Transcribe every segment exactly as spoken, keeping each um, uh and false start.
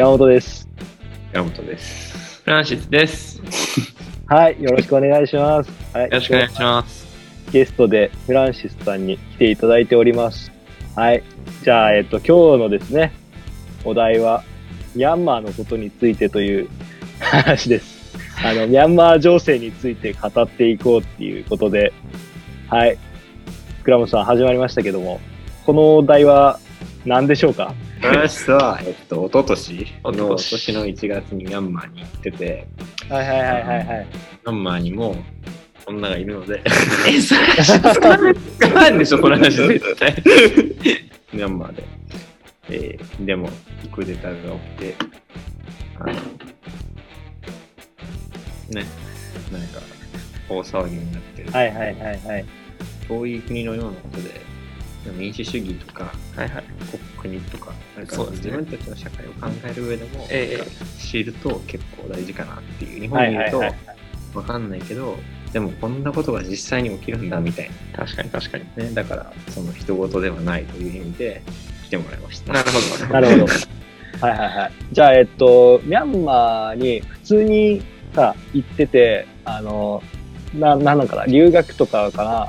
山本です。山本です。フランシスです。はい、よろしくお願いします。はい、よろしくお願いします。ゲストでフランシスさんに来ていただいております。はい、じゃあえっと今日のですね、お題はミャンマーのことについてという話です。あのミャンマー情勢について語っていこうっていうことで、はい、倉本さん始まりましたけども、このお題は何でしょうか？私は、えっと、おととしの、今年のいちがつにミャンマーに行ってて、はいはいはいはいはい。ミャンマーにも女がいるので、え、それはんでしょ、この話絶対。ミャンマーで。えー、でも、クーデターが起きて、あの、ね、なんか、大騒ぎになってる。はいはいはいはい。遠い国のようなことで、民主主義とか、はいはい、国とか、なんか自分たちの社会を考える上でも、えー、知ると結構大事かなっていう、日本にいると分かんないけど、はいはいはいはい、でもこんなことが実際に起きるんだみたいな。確かに確かに、ね、だからその人事ではないという意味で来てもらいました。なるほどなるほどはいはいはい。じゃあえっとミャンマーに普通にさ行ってて、あのななんかな留学とかかな、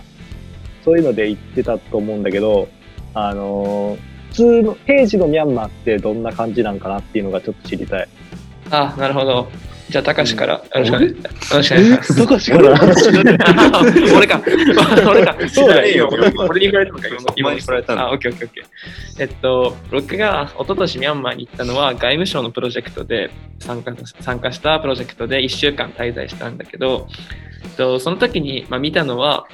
そういうので行ってたと思うんだけど、あのー、普通の平時のミャンマーってどんな感じなんかなっていうのがちょっと知りたい。あ、なるほど。じゃあ、たかしから。よろしくお願いします。たかしから俺か。俺か。そうだよ。俺に振られたのか、今に振られたの。あ、オッケーオッケーオッケー。えっと、僕が一昨年ミャンマーに行ったのは、外務省のプロジェクトで参加、参加したプロジェクトでいっしゅうかん滞在したんだけど、えっと、その時に、まあ、見たのは、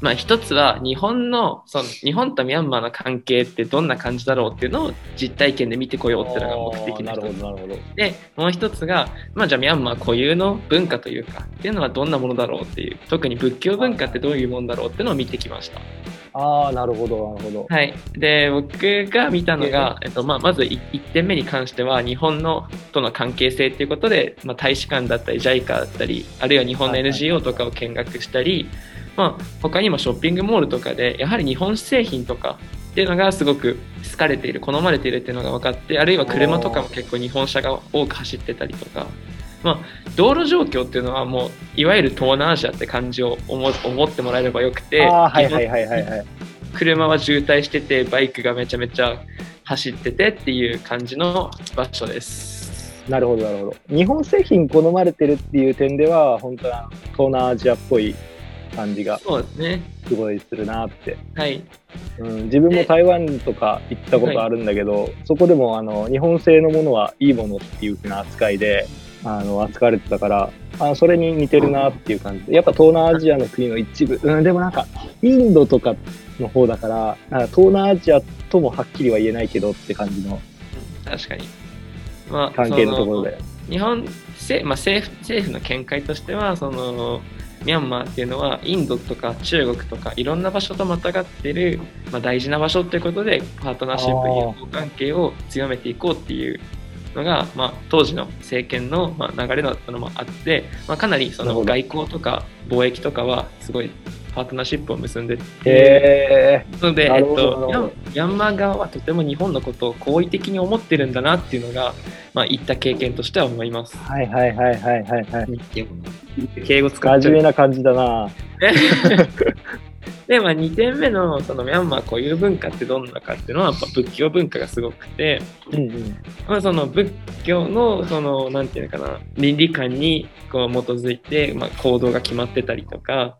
まあ、一つは日本の、その日本とミャンマーの関係ってどんな感じだろうっていうのを実体験で見てこようっていうのが目的なので、もう一つが、まあ、じゃあミャンマー固有の文化というかっていうのはどんなものだろうっていう、特に仏教文化ってどういうものだろうっていうのを見てきました。ああ、なるほどなるほど。はい。で、僕が見たのが、えっとまあ、まずいってんめに関しては日本のとの関係性っていうことで、まあ、大使館だったり ジャイカ だったり、あるいは日本の エヌジーオー とかを見学したり、まあ、他にもショッピングモールとかでやはり日本製品とかっていうのがすごく好かれている、好まれているっていうのが分かって、あるいは車とかも結構日本車が多く走ってたりとか、まあ、道路状況っていうのはもういわゆる東南アジアって感じを思ってもらえればよくて、車は渋滞しててバイクがめちゃめちゃ走っててっていう感じの場所です。なるほどなるほど。日本製品好まれてるっていう点では本当は東南アジアっぽい感じがすごいするなって、ね。はい。うん、自分も台湾とか行ったことあるんだけど、はい、そこでもあの日本製のものはいいものっていう風な扱いであの扱われてたから、あのそれに似てるなっていう感じで、やっぱ東南アジアの国の一部、うん、でもなんかインドとかの方だからなんか東南アジアともはっきりは言えないけどって感じの、確かに、まあ、関係のところで日本、まあ、政府、政府の見解としてはそのミャンマーっていうのはインドとか中国とかいろんな場所とまたがっている、まあ、大事な場所ということでパートナーシップ、友好関係を強めていこうっていうのが、まあ、当時の政権の、まあ、流れだったのもあって、まあ、かなりその外交とか貿易とかはすごいパートナーシップを結んでっていうので、えっと、ミャンマー側はとても日本のことを好意的に思ってるんだなっていうのが、まあ、言った経験としては思います。はいはいはいはいはい、はい敬語使っちゃう真面目な感じだなで、まあ、にてんめ の, そのミャンマー固有文化ってどんなかっていうのはやっぱ仏教文化がすごくて、うんうん、まあ、その仏教のそのなんていうのかな、倫理観にこう基づいて、まあ、行動が決まってたりとか、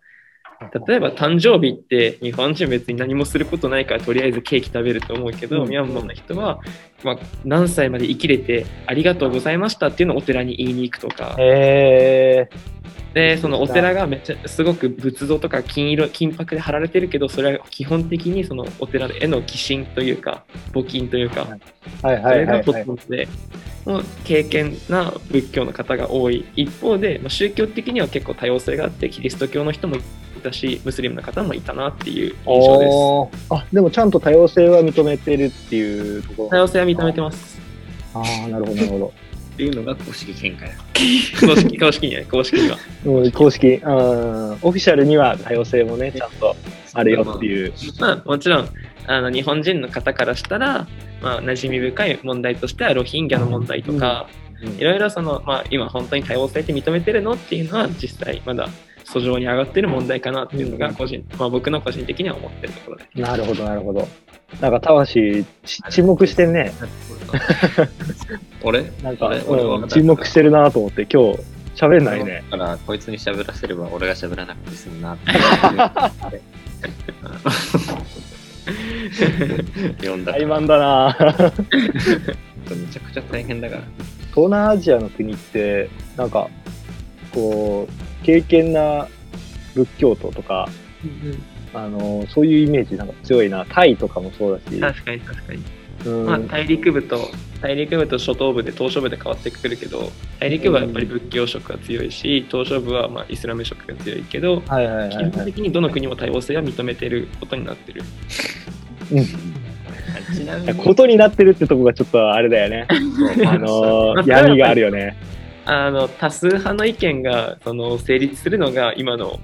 例えば誕生日って日本人別に何もすることないからとりあえずケーキ食べると思うけど、うん、ミャンマーの人は、まあ、何歳まで生きれてありがとうございましたっていうのをお寺に言いに行くとか、えー、でそのお寺がめっちゃすごく仏像とか金色金箔で貼られてるけど、それは基本的にそのお寺への寄進というか募金というか、それがとってもでの経験な仏教の方が多い一方で、まあ、宗教的には結構多様性があって、キリスト教の人もだしムスリムの方もいたなっていう印象です。あ、でもちゃんと多様性は認めてるっていうところ。多様性は認めてます。ああ、なるほどなるほどっていうのが公式見解公式公式には公式には公式、うん、オフィシャルには多様性もねちゃんとあるよっていう、まあ、まあ、もちろんあの日本人の方からしたらまあ、馴染み深い問題としてはロヒンギャの問題とか、うんうん、いろいろその、まあ、今本当に多様性って認めてるのっていうのは実際まだ訴状に上がってる問題かなっていうのが個人、うんまあ、僕の個人的には思ってるところです。なるほどなるほど。なんか魂沈黙してんね。俺なんか俺は沈黙してるなと思って今日喋んないね。だからこいつに喋らせれば俺が喋らなくて済むなって読んだ。怠慢だな。めちゃくちゃ大変だから。東南アジアの国ってなんかこう敬虔な仏教徒とか、うんうん、あのそういうイメージなんか強いな。タイとかもそうだし。確かに確かに。うんまあ、大陸部と大陸部と初等部で東証部で変わってくるけど、大陸部はやっぱり仏教色が強いし、東証部はまあイスラム色が強いけど、はいはいはいはい、基本的にどの国も多様性は認めてることになってる。うんちなみにことになってるってとこがちょっとあれだよね。あの闇があるよね。あの多数派の意見がその成立するのが今の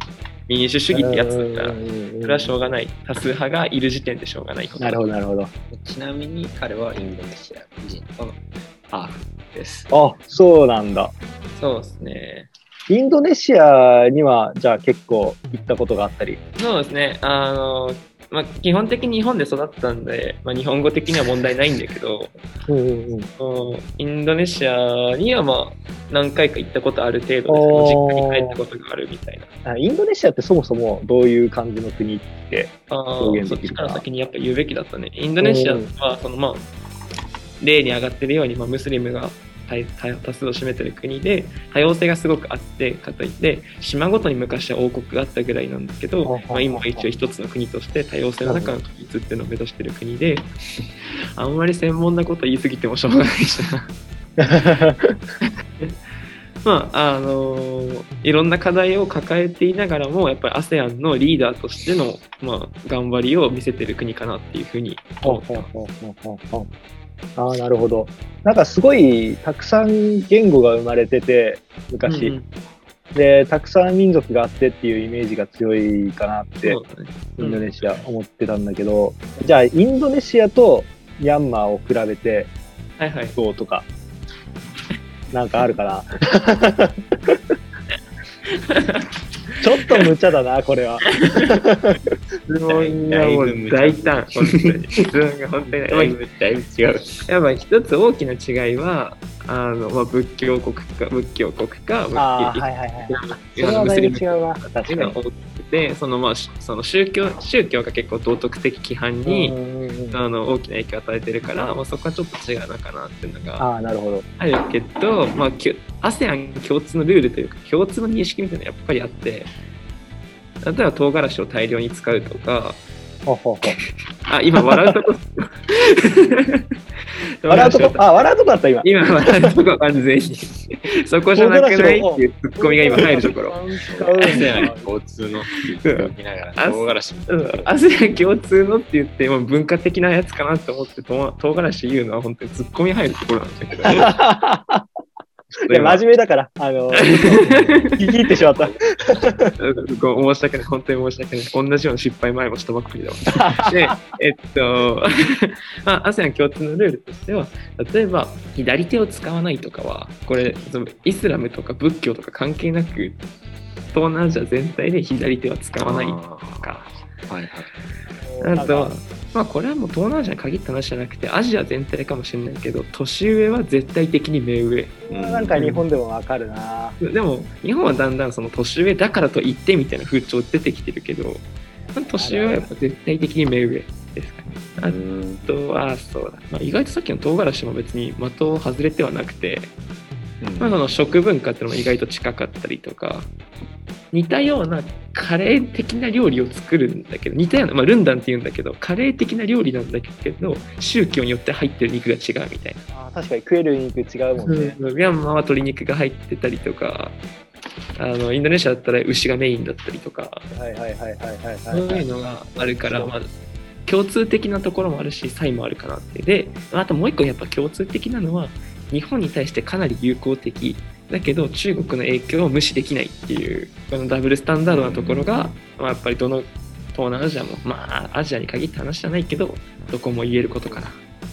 民主主義ってやつだから、それはしょうがない。多数派がいる時点でしょうがないこと。なるほどなるほど。ちなみに彼はインドネシア人のハーフです。あ、そうなんだ。そうですね。インドネシアにはじゃあ結構行ったことがあったり。そうですね。あのまあ、基本的に日本で育ったんで、まあ、日本語的には問題ないんだけどうんうん、うん、インドネシアにはまあ何回か行ったことある程度ですけど、実家に帰ったことがあるみたいな。インドネシアってそもそもどういう感じの国って表現できるか、あそっちから先にやっぱ言うべきだったね。インドネシアはその、まあ、例に上がってるように、まあ、ムスリムが多数を占めてる国で多様性がすごくあってかといって島ごとに昔は王国があったぐらいなんですけど、まあ、今は一応一つの国として多様性の中の統一っていうのを目指してる国で、あんまり専門なこと言い過ぎてもしょうがないしなまああのー、いろんな課題を抱えていながらもやっぱり アセアン のリーダーとしての、まあ、頑張りを見せてる国かなっていうふうに思ってます。ああ、なるほど。なんかすごいたくさん言語が生まれてて昔、うんうん、でたくさん民族があってっていうイメージが強いかなって、ねうん、インドネシア思ってたんだけど、じゃあインドネシアとミャンマーを比べてどうとか、はいはい、なんかあるかなちょっと無茶だなこれは。質問がもう大胆。本当に質問が本当にだいぶ違う。やっぱ一つ大きな違いはあの、まあ、仏教国か仏教国か仏教あはいはいはい。そのだいぶ違うわ。確かに。でそのまあその宗教宗教が結構道徳的規範にあの大きな影響を与えてるから、まあ、そこはちょっと違うのかなっていうのがあるけど、まあアセアン 共通のルールというか共通の認識みたいなのがやっぱりあって。例えば唐辛子を大量に使うとか、ほうほうほうあ今笑うとこ笑うとこあ笑うとこだった今今笑うとこ完全にそこじゃなくないっていうツッコミが今入るところ。アセアン 共通の唐辛子アセアン 共通のって言っても文化的なやつかなと思って唐辛子言うのは本当にツッコミ入るところなんだけど、ねいや真面目だから、あのー、聞き入ってしまった申し訳ない、本当に申し訳ない。同じような失敗前もしたばっかりだわで、えっとまあ、アセアン 共通のルールとしては例えば左手を使わないとかはこれイスラムとか仏教とか関係なく東南アジア全体で左手は使わないとかあ、はいはい、あとはまあこれはもう東南アジアに限った話じゃなくてアジア全体かもしれないけど年上は絶対的に目上、うん、なんか日本でもわかるな。でも日本はだんだんその年上だからといってみたいな風潮出てきてるけど年上はやっぱ絶対的に目上ですかね。あとはそうだ、まあ、意外とさっきの唐辛子も別に的を外れてはなくて、うんまあ、その食文化っていうのも意外と近かったりとか似たようなカレー的な料理を作るんだけど似たような、まあ、ルンダンって言うんだけどカレー的な料理なんだけど宗教によって入ってる肉が違うみたいな。あ確かに食える肉違うもんね。ミャンマーは鶏肉が入ってたりとかあのインドネシアだったら牛がメインだったりとかはいはいはいはいはいそういうのがあるから、まあ、共通的なところもあるし差異もあるかなって。であともう一個やっぱ共通的なのは日本に対してかなり友好的だけど中国の影響を無視できないっていうこのダブルスタンダードなところが、まあ、やっぱりどの東南アジアもまあアジアに限った話じゃないけどどこも言えることかな。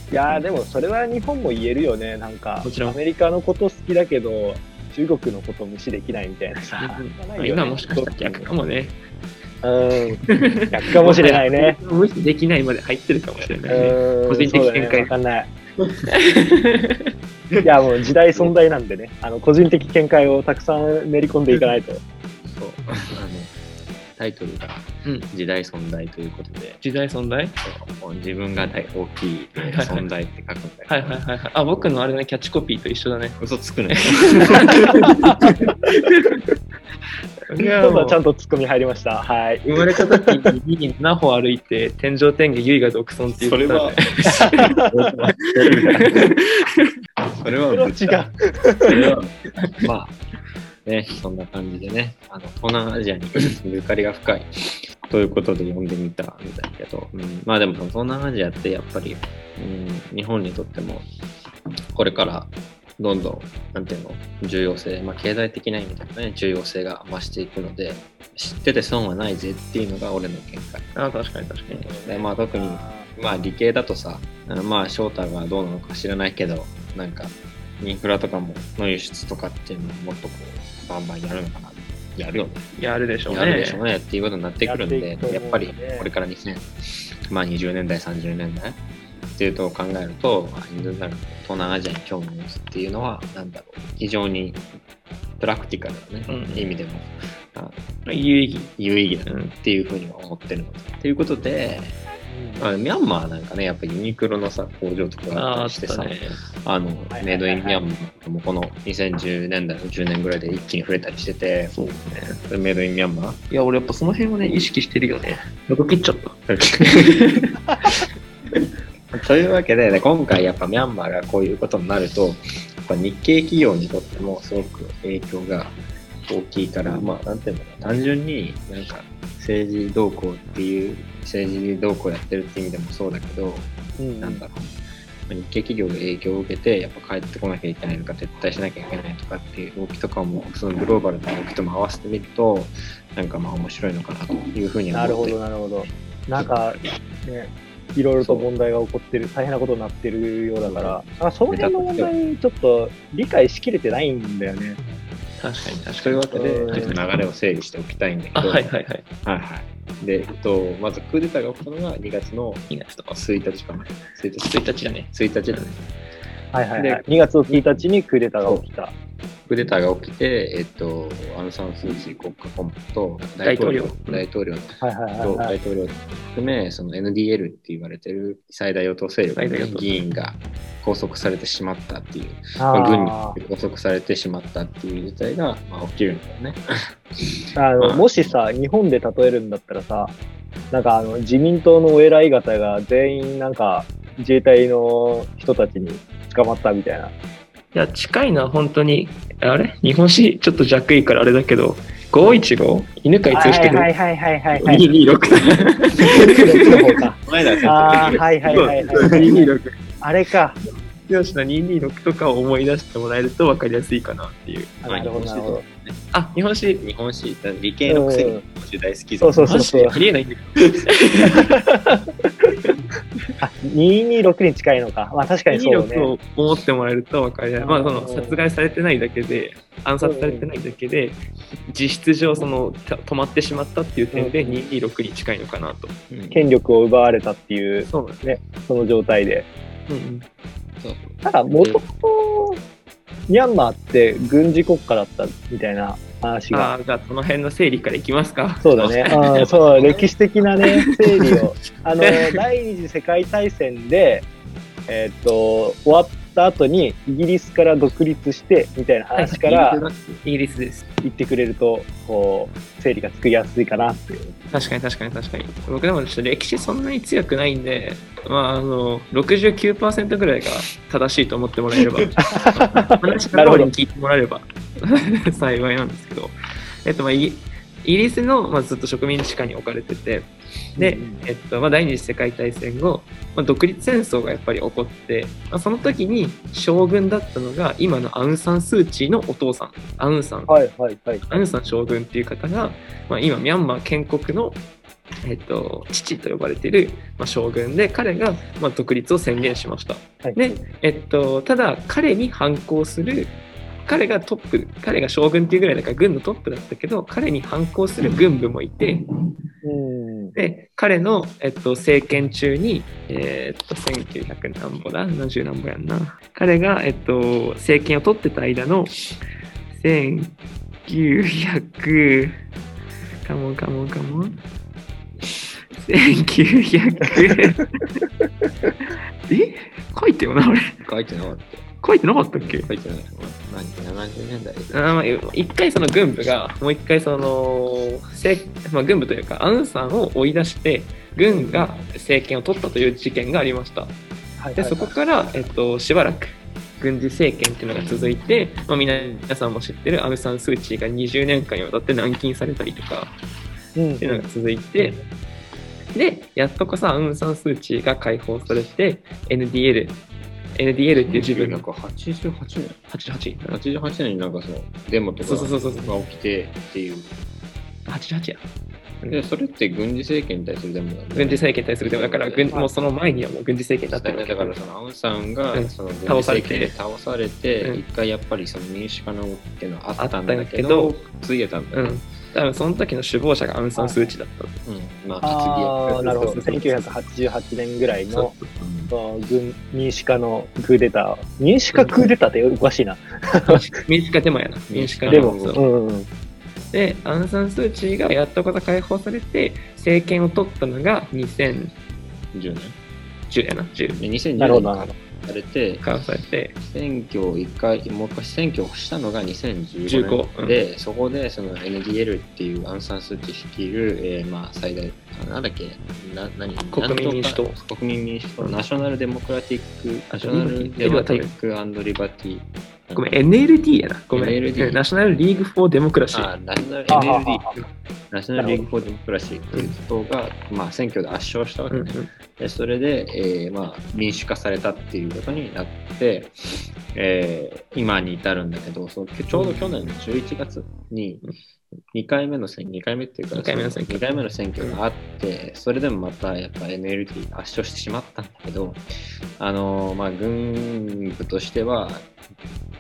いやでもそれは日本も言えるよね。なんかアメリカのこと好きだけど中国のこと無視できないみたいなさ、うん、今もしかしたら逆かもね。うん、逆かもしれないね。無視できないまで入ってるかもしれないね。個人的見解わかんない。いやもう時代存在なんでね、あの個人的見解をたくさん練り込んでいかないと。そうあのタイトルが時代存在ということで、うん、時代存在？自分が大きい存在って書くんだけど、はいはいはいはい、あ僕のあれねキャッチコピーと一緒だね。嘘つくね。いやそうだちゃんとツッコミ入りました。はい。生まれた時になな歩歩いて天井天下唯我独尊っていうことだね。それはそれは違う。それはまあねそんな感じでねあの東南アジアにゆかりが深いということで読んでみたんだけど、うん、まあでも東南アジアってやっぱり、うん、日本にとってもこれからどんどんなんていうの重要性、まあ、経済的な意味でもね重要性が増していくので知ってて損はないぜっていうのが俺の見解。あ確かに確かに。でまあ特にまあ理系だとさまあ翔太がどうなのか知らないけどなんかインフラとかもの輸出とかっていうのをもっとこうバンバンやるのかな。やるよね。やるでしょうね。やるでしょうねっていうことになってくるんで や, やっぱりこれからにせんまあにじゅうねんだいさんじゅうねんだいっていうと考えると、東南アジアに興味を持つっていうのはなんだろう非常にプラクティカルな、ねうん、意味でも有意義有意義だなっていうふうには思ってるのと、うん、いうことで、まあ、ミャンマーなんかねやっぱりユニクロのさ工場とかがあったりしてさ、ね、あのメイドインミャンマーもこのにせんじゅうねんだいのじゅうねんぐらいで一気に増えたりしてて、そうですねメイドインミャンマーいや俺やっぱその辺をね意識してるよね。喉切っちゃった。というわけで、ね、今回やっぱミャンマーがこういうことになるとやっぱ日系企業にとってもすごく影響が大きいから、まあ、なんていうのか単純になんか政治動向っていう政治動向やってるって意味でもそうだけど、うん、なんだろう日系企業が影響を受けてやっぱ帰ってこなきゃいけないとか撤退しなきゃいけないとかっていう動きとかもそのグローバルな動きとも合わせてみるとなんかまあ面白いのかなというふうに思って。なるほどなるほど。なんかねいろいろと問題が起こってる大変なことになってるようだから、うん、あその辺の問題にちょっと理解しきれてないんだよね。確かに確かに。というわけで、うん、ちょっと流れを整理しておきたいんだけど、はいはいはいはいはい。で、えっとまずクーデターが起きたのがにがつのついたちかな。ついたちだね。ついたちだね。はいはいはい。で、にがつのついたちにクーデターが起きた。クーデターが起きて、えっと、アン・サン・スー・チー国家顧問と大統領、大統領と大統領を含め、その エヌディーエル って言われてる最大与党勢力の議員が拘束されてしまったっていう、まあ、軍に拘束されてしまったっていう事態が、まあ、起きるんだよね。あの、まあ、もしさ、日本で例えるんだったらさ、なんかあの自民党のお偉い方が全員なんか自衛隊の人たちに捕まったみたいな。いや近いな本当に。あれ日本史ちょっと弱いからあれだけどごーいちご犬飼い通してるにーにーろくあーはいはいはいはいにーにーろくあれかよしなにーにーろくとかを思い出してもらえると分かりやすいかなっていう。あなるほどなるほど。あ日本史日本史理系のくせに日本史大好きそうそうそうそうありえないんだけどあにーにーろくに近いのか、まあ、確かにそうね。にーにーろくを思ってもらえると分かりやすい、まあ、その殺害されてないだけで暗殺されてないだけで実質上その止まってしまったっていう点でにーにーろくに近いのかなと、うん、権力を奪われたっていう、そうですね、その状態で、うんうん、そうただもともとミャンマーって軍事国家だったみたいな話が。あじゃあその辺の整理からいきますか。そうだねあそう歴史的な、ね、整理をあの第二次世界大戦で、えー、と終わった後にイギリスから独立してみたいな話から、はい、イギリスです言ってくれるとこう整理がつくやすいかなっていう。確かに確かに確かに。僕でもちょっと歴史そんなに強くないんで、まあ、あの ろくじゅうきゅうパーセント ぐらいが正しいと思ってもらえれば話の通りに聞いてもらえれば幸いなんですけど、えっとまあ、イギリスの、まあ、ずっと植民地下に置かれててで、えっとまあ、第二次世界大戦後、まあ、独立戦争がやっぱり起こって、まあ、その時に将軍だったのが今のアウンサンスーチーのお父さんアウンサン、はいはいはい、アウンサン将軍っていう方が、まあ、今ミャンマー建国のえっと、父と呼ばれている、まあ、将軍で、彼が、まあ、独立を宣言しました、はい、で、えっと、ただ彼に反抗する彼がトップ彼が将軍っていうぐらいだから軍のトップだったけど、彼に反抗する軍部もいて、うん、で彼の、えっと、政権中に、えー、っとせんきゅうひゃく何ぼだななじゅう何ぼやんな彼が、えっと、政権を取ってた間のせんきゅうひゃくカモンカモンカモンせんきゅうひゃく え書いてよな俺書いてなかった書いてなかったっけ書いてない。まあ、ななじゅうねんだい一回その軍部がもう一回その、まあ、軍部というかアウンさんを追い出して軍が政権を取ったという事件がありました、はいはいはい、でそこから、えっと、しばらく軍事政権っていうのが続いて、まあ、皆さんも知ってるアウン・サン・スー・チーがにじゅうねんかんにわたって軟禁されたりとかっていうのが続いて、うんうんで、やっとこそアウン・サン・スー・チーが解放されて エヌディーエル エヌディーエル っていう自分のはちじゅうはちねんはちじゅうはちねんになんかそのデモとかが起きてっていうはちじゅうはちやでそれって軍事政権に対するデモなんだ、ね、軍事政権に対するデモだから軍もうその前にはもう軍事政権だったよねだからそのアウンさんがその軍事政権で倒されて一回やっぱりその民主化のっていうのはあったんだけどついえたんだよね、うん多分その時の首謀者がアウン・サン・スー・チーだった、うん、まあああなるほどせんきゅうひゃくはちじゅうはちねんぐらいの軍民主化のクーデター民主化クーデターっておかしいな民主化デモやな民主化デモ、うんうん、でアウン・サン・スー・チーがやっとこと解放されて政権を取ったのがにせんじゅうねんじゅうやなにせんじゅうねんなるほどなるほどされて選挙を一回もう一回選挙をしたのがにせんじゅうごねんで、うん、そこでその エヌディーエル っていうアウン・サン・スー・チー率いる、えー、まあ最大なんだっけな何国民民主党国民民主党ナショナルデモクラティック、うん、ナショナルデモクラティックアンドリバティごめん エヌエルディー やなごめん エヌエルディー ナショナルリーグフォーデモクラシーあナショナル エヌエルディー ナショナルリーグフォーデモクラシーっていう党が、うん、まあ選挙で圧勝したわけね、うんうん、でそれで、えー、まあ民主化されたっていうことになって、えー、今に至るんだけどそのちょうど去年のじゅういちがつににかいめの選挙にかいめっていうかにかいめの選挙にかいめの選挙があってそれでもまたやっぱ エヌエルディー 圧勝してしまったんだけどあのー、まあ軍部としては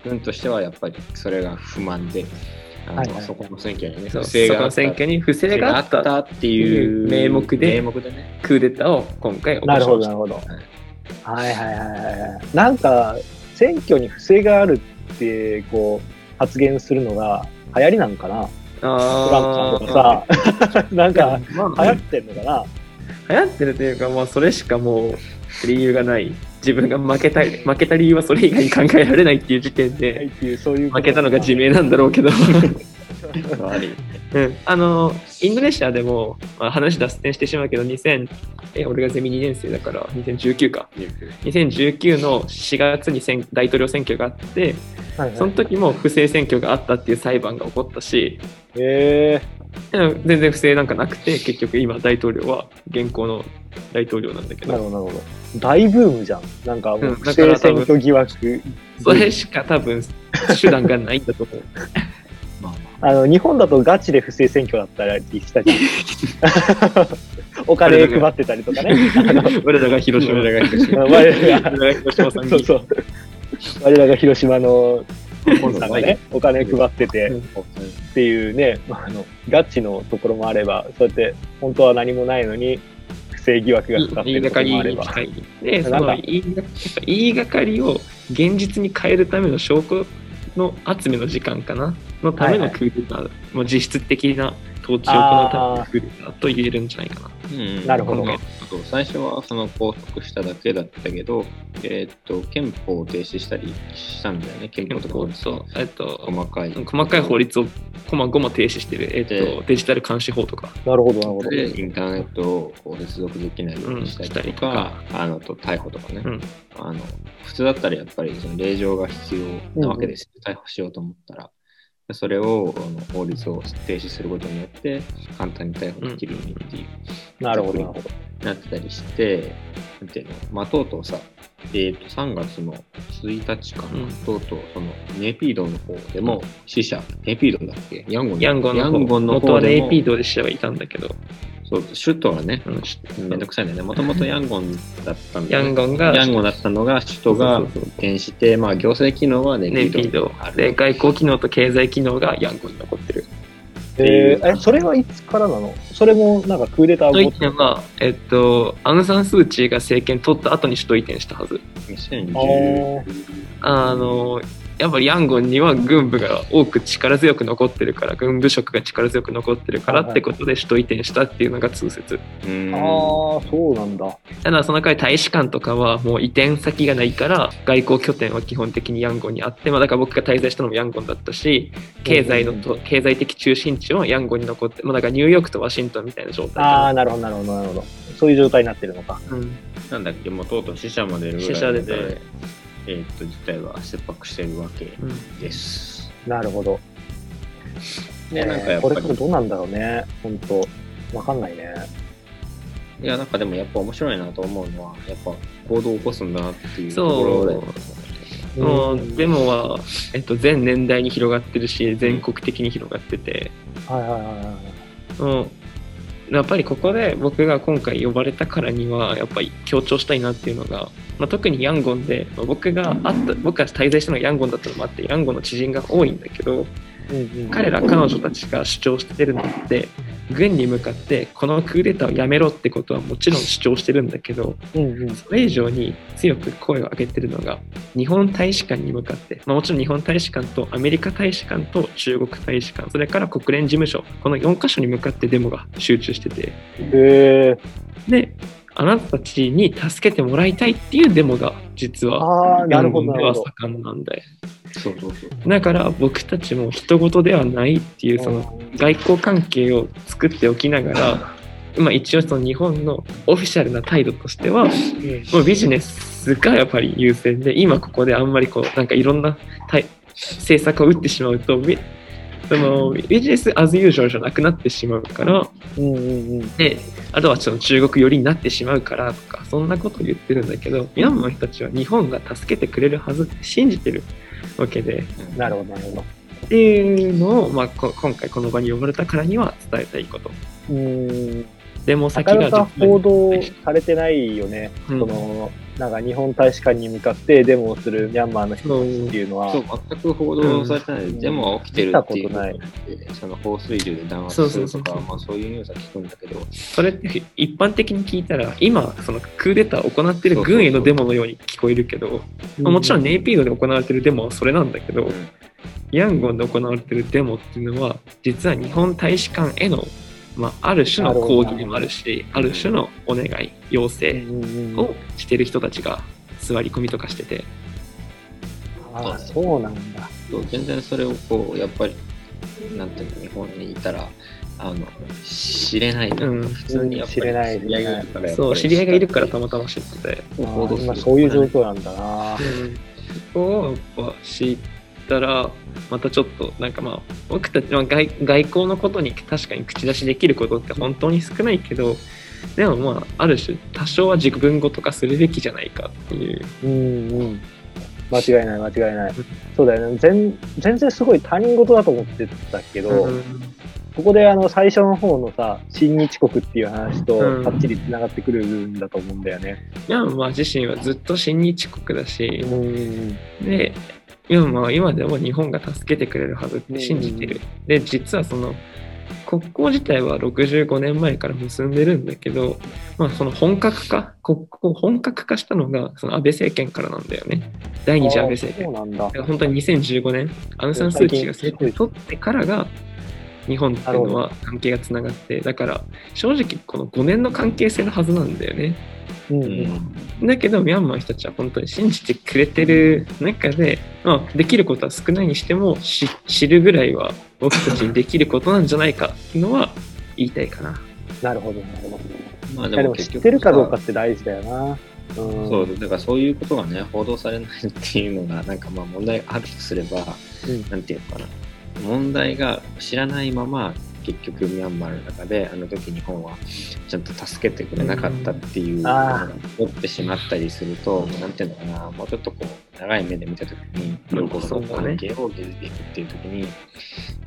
軍としてはやっぱりそれが不満であの、はいはい、そこの選挙にね不正があった、そこの選挙に不正があったっていう名目で、名目でね、クーデターを今回起こしました。なるほどなるほど。はいはいはいはい。なんか選挙に不正があるってこう発言するのが流行りなのかな。あトランプさんとかさなんか流行ってんのかな。流行ってるというかまあそれしかもう理由がない。自分が負けた負けた理由はそれ以外に考えられないっていう時点で負けたのが自明なんだろうけどうん、あのインドネシアでも、まあ、話脱線してしまうけどにせんえ俺がゼミにねん生だからにせんじゅうきゅうかにせんじゅうきゅうのしがつに選大統領選挙があって、はいはい、その時も不正選挙があったっていう裁判が起こったし、えー、全然不正なんかなくて結局今大統領は現行の大統領なんだけどなるほどなるほど大ブームじゃんなんかもう不正選挙疑惑、うん、それしか多分手段がないんだと思うあの日本だとガチで不正選挙だったりしたりお金配ってたりとかね我らが広島我らが広島我らが広島の本さんがねお金配っててっていうねあのガチのところもあればそうやって本当は何もないのに不正疑惑がかかってるところもあればでその言いがかりを現実に変えるための証拠の集めの時間かなのためのクーデター、はいはい、もう実質的な統治を行うためのクーデターと言えるんじゃないかな。うん、なるほど。最初はその拘束しただけだったけど、えー、っと憲法を停止したりしたんだよね。憲法と法律を、えー、っと細かい細かい法律をこまごま停止してる。えー、っとデジタル監視法とか。なるほどなるほど。でインターネットをこう接続できないようにしたりとか、うん、とかあのと逮捕とかね。うんあの普通だったらやっぱりその令状が必要なわけです、うん、逮捕しようと思ったらそれをあの法律を停止することによって簡単に逮捕できるようにっていう、うん、なるほどなるほどなってたりしてなんていうの、まあ、とうとうさ、えー、とさんがつのついたちかな、うん、とうとうそのネピードの方でも死者ネピードだっけヤンゴンの方でもヤンゴンの方でネピードで死者がいたんだけどそう、首都がね、うん、めんどくさいね。もともとヤンゴンだったんで、ヤンゴンがヤンゴンだったのが首都が転して、まあ行政機能はネピドーで、外交機能と経済機能がヤンゴンに残ってる。えー、えそれはいつからなの？それもなんかクーデター起こったのは、えっと、アウン・サン・スー・チーが政権取った後に首都移転したはず。にせんじゅう あ, あのやっぱりヤンゴンには軍部が多く力強く残ってるから、軍部職が力強く残ってるからってことで首都移転したっていうのが通説。うん、ああ、そうなんだ。ただその代わり大使館とかはもう移転先がないから、外交拠点は基本的にヤンゴンにあって、まあ、だから僕が滞在したのもヤンゴンだったし、経済のと経済的中心地はヤンゴンに残って、まあ、だからニューヨークとワシントンみたいな状態。ああ、なるほどなるほどなるほど。そういう状態になってるのか。うん、なんだっけ、もうとうとう死者も出るぐらいで。えー、っと自体は切迫しているわけです。うん、なるほど。ね、なんかやっぱりこれからどうなんだろうね。本当わかんないね。いや、なんかでもやっぱ面白いなと思うのは、やっぱ行動を起こすんだなっていうところで。そう。うん、デモは、えっと、全年代に広がってるし、全国的に広がってて。はいはいはいはい。うん。やっぱりここで僕が今回呼ばれたからにはやっぱり強調したいなっていうのが、まあ、特にヤンゴンで僕があった僕が滞在したのがヤンゴンだったのもあって、ヤンゴンの知人が多いんだけど、彼ら彼女たちが主張してるのって、軍に向かってこのクーデターをやめろってことはもちろん主張してるんだけど、それ以上に強く声を上げてるのが日本大使館に向かって、まあ、もちろん日本大使館とアメリカ大使館と中国大使館、それから国連事務所、このよんカ所に向かってデモが集中してて、へー、であなたたちに助けてもらいたいっていうデモが実はヤンゴンでは盛んなんで、そうそうそう、だから僕たちも人事ではないっていう、その外交関係を作っておきながら、まあ、一応その日本のオフィシャルな態度としてはもうビジネスがやっぱり優先で、今ここであんまりこうなんかいろんな政策を打ってしまうと、そのビジネスアズユージュアルじゃなくなってしまうから、うんうんうん、であとはちょっと中国寄りになってしまうからとか、そんなことを言ってるんだけど、ミャンマーの人たちは日本が助けてくれるはずって信じてるわけで、なるほどなるほどっていうのを、まあ、こ今回この場に呼ばれたからには伝えたいこと。うーん、でも先がなかなか報道されてないよね、うん、そのなんか日本大使館に向かってデモをするミャンマーの人たちっていうのは、そうそう、全く報道されてない、うん、デモが起きてるっていうので、その放水流で弾圧するとか、そうそうそうそう、まあ、そういうニュースは聞くんだけど、それって一般的に聞いたら今そのクーデターを行ってる軍へのデモのように聞こえるけど、そうそうそう、まあ、もちろんネイピードで行われてるデモはそれなんだけど、うん、ヤンゴンで行われてるデモっていうのは実は日本大使館への、まあ、ある種の抗議でもあるし、ある種のお願い要請をしてる人たちが座り込みとかしてて、ああ、そうなんだ。全然それをこうやっぱりなんていうの、日本にいたらあの知れない、うん、普通にやっぱり知り合いがいるから、そう、知り合いがいるからたまたま知ってて、今そういう状況なんだな。うん、そこをやっぱ知ってたらまたちょっとなんか、まあ僕たちは 外, 外交のことに確かに口出しできることって本当に少ないけど、でもまあある種多少は自分ごと化するべきじゃないかっていう。うんうん、間違いない間違いない。そうだよね。全全然すごい他人事だと思ってたけど、うん、ここであの最初の方のさ、親日国っていう話とパッチリ繋がってくる部分だと思うんだよね。ミャンマー自身はずっと親日国だし、うん、で。今, まあ今でも日本が助けてくれるはずって信じてる。で、実はその国交自体はろくじゅうごねんまえから結んでるんだけど、まあ、その本格化国交本格化したのがその安倍政権からなんだよね。第二次安倍政権。そうなんだ。だから本当ににせんじゅうごねんアウン・サン・スー・チーが政権取ってからが日本っていうのは関係がつながって、だから正直このごねんの関係性のはずなんだよね。うんうん、だけどミャンマーの人たちは本当に信じてくれてる中で、まあ、できることは少ないにしてもし知るぐらいは僕たちにできることなんじゃないかっていうのは言いたいかな。なるほどなるほど。まあ、でも知ってるかどうかって大事だよな。うん、そうだからそういうことがね報道されないっていうのがなんかまあ問題があるとすれば、うん、なんていうのかな、問題が知らないまま結局ミャンマーの中であの時日本はちゃんと助けてくれなかったっていうのが持ってしまったりすると、うん、なんていうのかな、もうちょっとこう長い目で見た時に両国の関係を築いていくっていう時に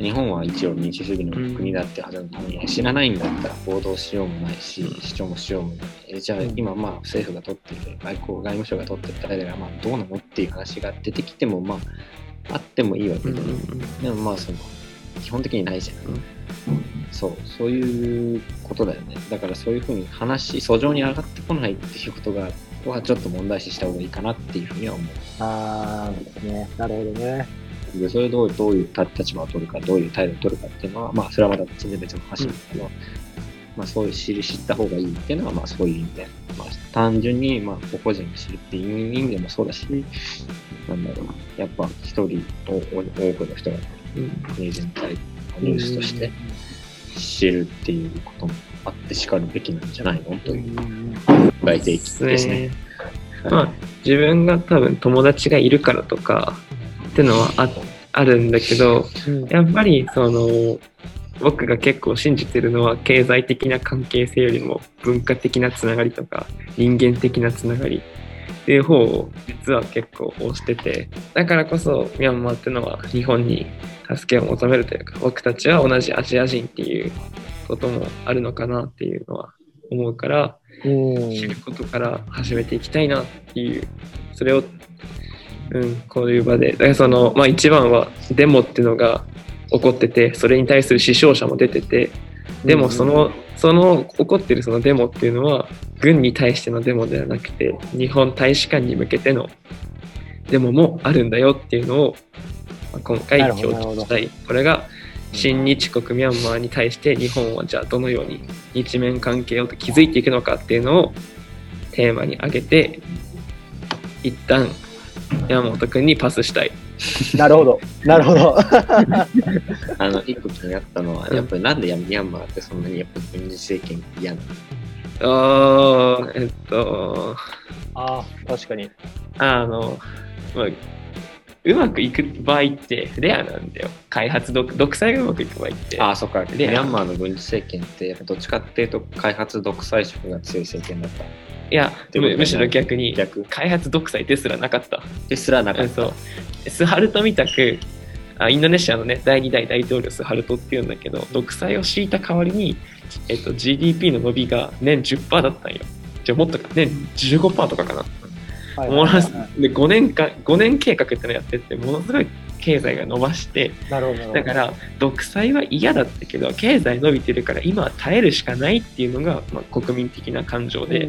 日本は一応民主主義の国だってはずなのに、うん、知らないんだったら報道しようもないし、市長もしようもない。えじゃあ今まあ政府が取ってる、外交、外務省が取ってる誰々がまあどうなのっていう話が出てきても、まああってもいいわけで、うん、でもまあその基本的にないじゃない、うん、そうそういうことだよね。だからそういうふうに話、訴状に上がってこないっていうことがはちょっと問題視した方がいいかなっていうふうには思う。ああ、ね、なるほどね。でそれをどう、どういう立場を取るか、どういう態度を取るかっていうのは、まあそれはまた全然別の話ですけど、うん、まあそういう知り知った方がいいっていうのはまあそういう意味で、まあ単純にまあ個々人が知るっていう意味でもそうだし、なんだろうな、やっぱ一人を多くの人が国全体ニュースとして知るっていうこともあってしかるべきなんじゃないのという大提起ですね。はい、まあ自分が多分友達がいるからとかってのは あ, あるんだけど、やっぱりその僕が結構信じてるのは経済的な関係性よりも文化的なつながりとか人間的なつながりっていう方を実は結構推してて、だからこそミャンマーってのは日本に助けを求めるというか、僕たちは同じアジア人っていうこともあるのかなっていうのは思うから、知ることから始めていきたいなっていう、それを、うん、こういう場でだからその、まあ、一番はデモっていうのが起こってて、それに対する死傷者も出てて、でもその、その起こってるそのデモっていうのは軍に対してのデモではなくて、日本大使館に向けてのデモもあるんだよっていうのを今回強調したい。これが親日国ミャンマーに対して日本はじゃあどのように日面関係を築いていくのかっていうのをテーマに挙げて、一旦山本君にパスしたい。なるほど、なるほど。あの一個気になったのは、やっぱりなんでミャンマーってそんなにやっぱ軍事政権嫌なの？ああ、えっと、ああ確かに、あの、まあ、うまくいく場合ってレアなんだよ。開発独独裁がうまくいく場合って。ああ、そっか。ミャンマーの軍事政権ってやっぱどっちかっていうと開発独裁色が強い政権だった。いや、む, むしろ逆に逆開発独裁ですらなかった。ですらなかった。うん、そうスハルトみたく、あ、インドネシアのねだいに代大統領スハルトっていうんだけど、独裁を敷いた代わりに、えっと、ジーディーピー の伸びが年 じゅっパーセント だったんよ。じゃあもっとか年 じゅうごパーセント とかかな。はいはいはいはい、で ごねんかごねん計画ってのやってって、ものすごい経済が伸ばして、なるほど、だから独裁は嫌だったけど経済伸びてるから今は耐えるしかないっていうのが、まあ、国民的な感情で、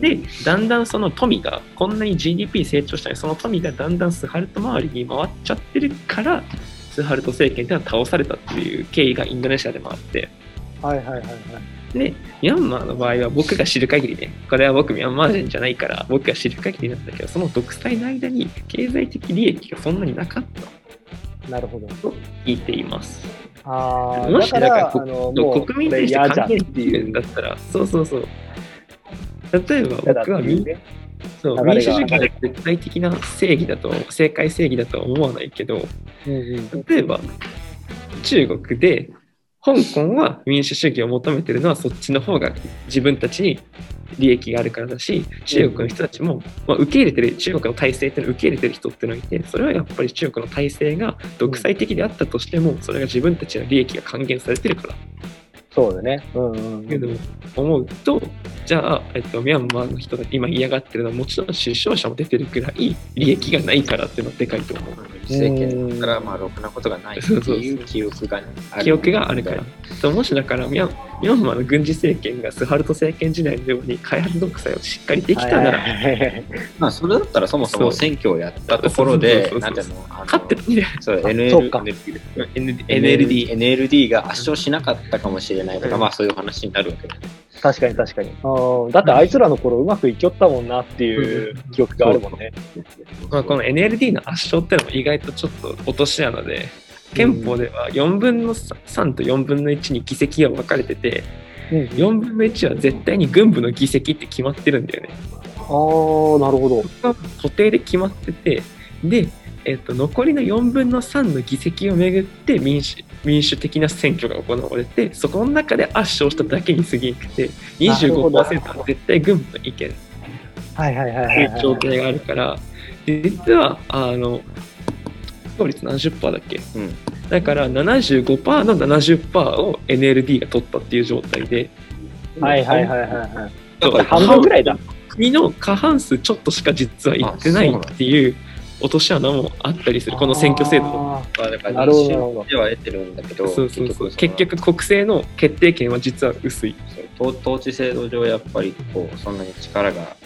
でだんだんその富がこんなに ジーディーピー 成長したのに、その富がだんだんスハルト周りに回っちゃってるから、スハルト政権ってのは倒されたっていう経緯がインドネシアでもあって、はいはいはいはい、でミャンマーの場合は僕が知る限りね、これは僕ミャンマー人じゃないから僕が知る限りなんだけど、その独裁の間に経済的利益がそんなになかった。なるほど。と聞いています。ああ、もしだから国民として関係っていうんだったら、そうそうそう。例えば僕は民、ね、そう民主主義が絶対的な正義だと、正解正義だとは思わないけど、うんうん、例えば中国で。香港は民主主義を求めてるのはそっちの方が自分たちに利益があるからだし、中国の人たちも、まあ、受け入れてる、中国の体制っていうのを受け入れてる人っていうのがいて、それはやっぱり中国の体制が独裁的であったとしても、それが自分たちの利益が還元されてるから、そうだね、うんうん、いうのを思うと、じゃあ、えっと、ミャンマーの人が今嫌がってるのはもちろん死傷者も出てるくらい利益がないからっていうのはでかいと思う。政権からまあろくなことがないっていう記憶がある、そうそうそう、記憶があるから、もしだからミャンマーの軍事政権がスハルト政権時代のように開発独裁をしっかりできたなら、まあそれだったらそもそも選挙をやったところでなんていうの、勝ってたんだよ。エヌエルディー が圧勝しなかったかもしれないとか、うん、まあそういう話になるわけだね。確かに確かに、あ、だってあいつらの頃うまくいきよったもんなっていう記憶があるもんね。まあ、この エヌエルディー の圧勝ってのも意外とちょっと落とし穴で、憲法ではよんぶんのさんとよんぶんのいちに議席が分かれてて、うん、よんぶんのいちは絶対に軍部の議席って決まってるんだよね。あー、なるほど。固定で決まってて、で、えっと、残りのよんぶんのさんの議席をめぐって民主民主的な選挙が行われて、そこの中で圧勝しただけに過ぎなくて にじゅうごパーセント は絶対軍部の意見という調停があるから、実はあの投票率 ななじゅっパーセント だっけ、うん、だから ななじゅうごパーセント の ななじゅっパーセント を エヌエルディー が取ったっていう状態で、はいはいはいはいはい、だから半分ぐらいだ、国の過半数ちょっとしか実は行ってないっていう落とし穴もあったりする、この選挙制度の。だから民主では得てるんだけど、そうそうそう、結局国政の決定権は実は薄い。統治制度上やっぱりこうそんなに力が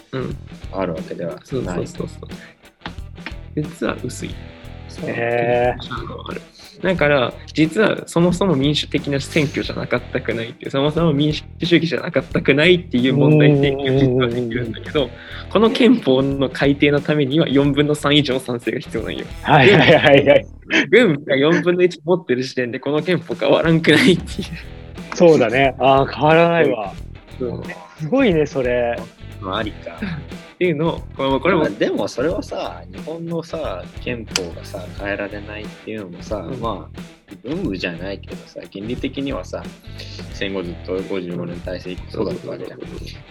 あるわけではない、うん、そうそうそう、実は薄い。へー、だから実はそもそも民主的な選挙じゃなかったくないっていう、そもそも民主主義じゃなかったくないっていう問題提起を実はできるんだけど、この憲法の改定のためにはよんぶんのさん以上の賛成が必要なんよ。はいはいはいはい。軍部がよんぶんのいち持ってる時点でこの憲法変わらんくないっていう。そうだね。ああ、変わらないわ。すごいねそれ。まあ、ありか。っていうのをこれこれもでもそれはさ、日本のさ憲法がさ変えられないっていうのもさ、うん、まあ文武じゃないけどさ、原理的にはさ戦後ずっとごじゅうごねん体制以降だったわけだ。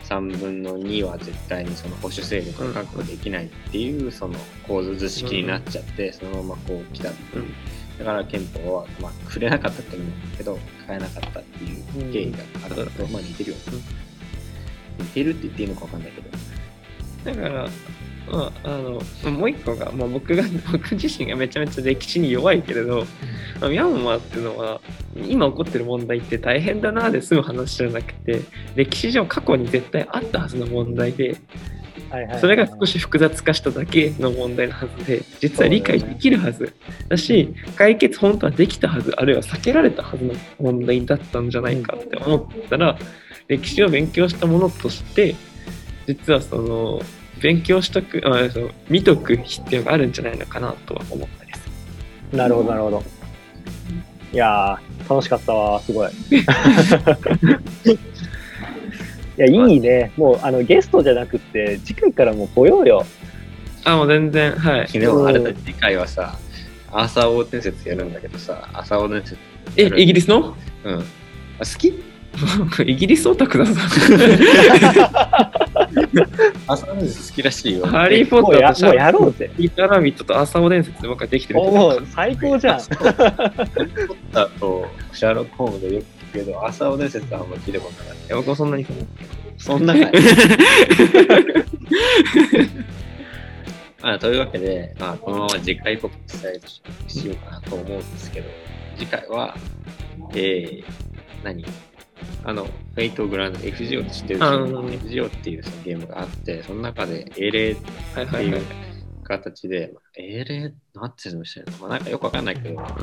さんぶんのには絶対にその保守勢力が確保できないっていうその構図図式になっちゃって、うん、そのままこう来たっていう、うん、だから憲法はまあくれなかったって言うんだけど変えなかったっていう経緯があると、うん、まあ似てるよね。うん、似てるって言っていいのか分かんないけど、だから、まあ、あのもう一個が、まあ、僕が僕自身がめちゃめちゃ歴史に弱いけれど、まあ、ミャンマーっていうのは今起こってる問題って大変だなで済む話じゃなくて、歴史上過去に絶対あったはずの問題で、それが少し複雑化しただけの問題のはずで、実は理解できるはずだし、解決本当はできたはず、あるいは避けられたはずの問題だったんじゃないかって思ったら、歴史を勉強したものとして実はその勉強しとく、あ、その見とく必要があるんじゃないのかなとは思ったりする。なるほどなるほど。いやー楽しかったわ、すごい。いやいいね、もうあのゲストじゃなくて次回からもう来ようよ。あ、もう全然、はい。昨日あれだ、次回はさアーサー王伝説やるんだけどさ、アーサー王伝説、え、イギリスの、うん、あ、好きイギリスオタクだぞ。アサオ伝説好きらしいよ。ハリー・ポッターともうやろうぜ。イタラミットとアサオ伝説で僕はできてる。おお、最高じゃん。ハリー・ポッターとシャーロック・ホームでよく聞くけど、アサオ伝説はあんま聞いたことなかった。僕はそんなにそんな感じ。あ、というわけで、まあ、このまま次回告知しようかなと思うんですけど、次回は、えー何あのFate Grandエフジーオー って知ってる、エフジーオー っていうそのゲームがあって、その中で英霊っていう形で、英霊なんて説明してるの、まあ、なんかよくわかんないけど、あの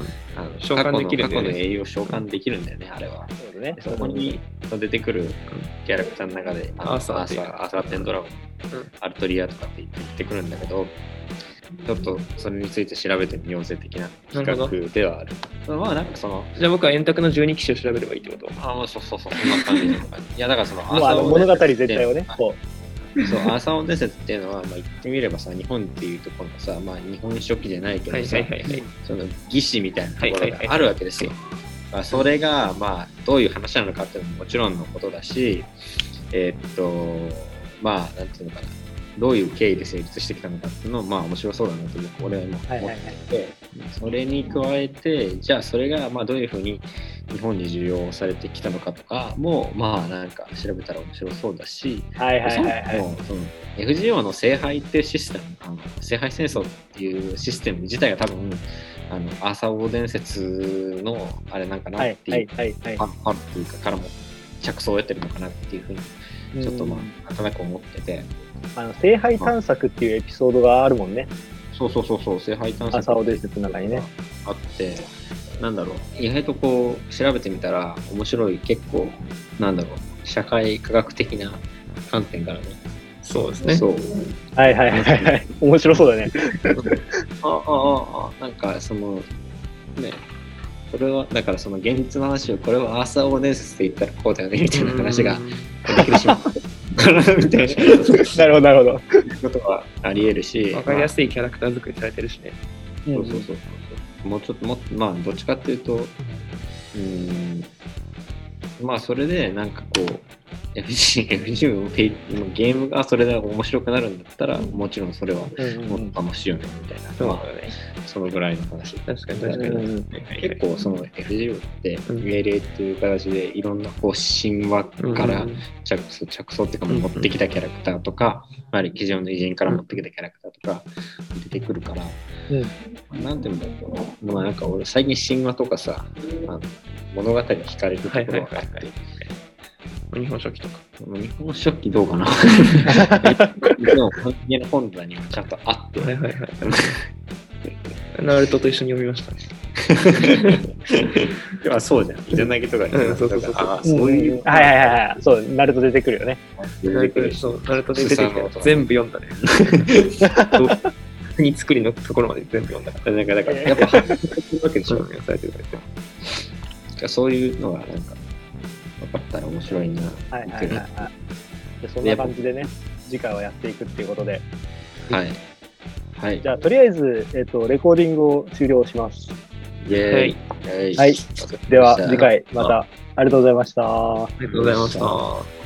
召喚できる、過去の英雄を召喚できるんだよね、あれは。そうね、そこに出てくるキャラクターの中で、あのアーサー、アーサーテンドラゴン、アルトリアとかって言ってくるんだけど、ちょっとそれについて調べてみようぜ的な企画ではある。まあなんかその、じゃあ僕は円卓のじゅうにきしを調べればいいってこと。ああ、そうそうそう、そんな感じなのか。いやだからそのアーサー物語全体をね、こう。そう、アーサー王伝説っていうのは、まあ言ってみればさ、日本っていうところのさ、まあ日本書紀じゃないけどさ、はいはいはいはい、その義士みたいなところがあるわけですよ。はいはいはいはい、まあ、それがまあどういう話なのかっていうのももちろんのことだし、えー、っとまあなんていうのかな。どういう経緯で成立してきたのかっていうのを、まあ面白そうだなと僕俺は今思って、はいはいはい、それに加えて、じゃあそれがまあどういうふうに日本に重要されてきたのかとかも、まあなんか調べたら面白そうだし、はいはいはいはい、その エフジーオー の聖杯っていうシステム、あの聖杯戦争っていうシステム自体が多分あのアーサー王伝説のあれなんかなっていう、はいはいはいはい、あるというかからも着想を得てるのかなっていうふうにちょっとまあなんとなく思ってて。あの聖杯探索っていうエピソードがあるもんね。そうそうそうそう、聖杯探索。朝尾伝説の中にね。あって、なんだろう、意外とこう調べてみたら面白い、結構なんだろう、社会科学的な観点からね。そうですね。そう。はいはいはいはい。面白そうだね。ああああ、なんかそのね。これはだからその現実の話を、これはアーサー王伝説で言ったらこうだよねみたいな話ができてしまうみたいな。なるほどなるほど。ことはありえるし、わかりやすいキャラクター作りされてるしね。そうそうそうそう。もうちょっとも、まあどっちかっていうと、うーん、まあそれでなんかこうエフジー もゲームがそれで面白くなるんだったらもちろんそれはもっと楽しいよねみたいな、うんうんまあ、そのぐらいの話。確かに確かに、うん、結構その エフジー って命令っていう形でいろんなこう神話から着想、うん、着想っていうか持ってきたキャラクターとか、うんうん、既存の偉人から持ってきたキャラクターとか出てくるから、うん、なんていうんだろう、まあ、なんか俺最近神話とかさあの物語に惹かれるところがあって、はいはいはいはい日本書紀とか日本書紀どうかなでも家の本棚にもちゃんとあってはいはいはいナルトと一緒に読みましたねでもそうじゃんイザナギとかにも、うん、そうそうそうあそういうはいはいはいそうナルト出てくるよねナルト出てきた全部読んだね国作りのところまで全部読んだからなんかだからやっぱ発達するわけでしょうねそういうのがなんか分かったら面白いな。はいはいはいはい、でそんな感じでね、次回はやっていくっていうことで。はい。はい。じゃあとりあえずえっとレコーディングを終了します。イエーイ。はい。はい、では次回またありがとうございました。ありがとうございました。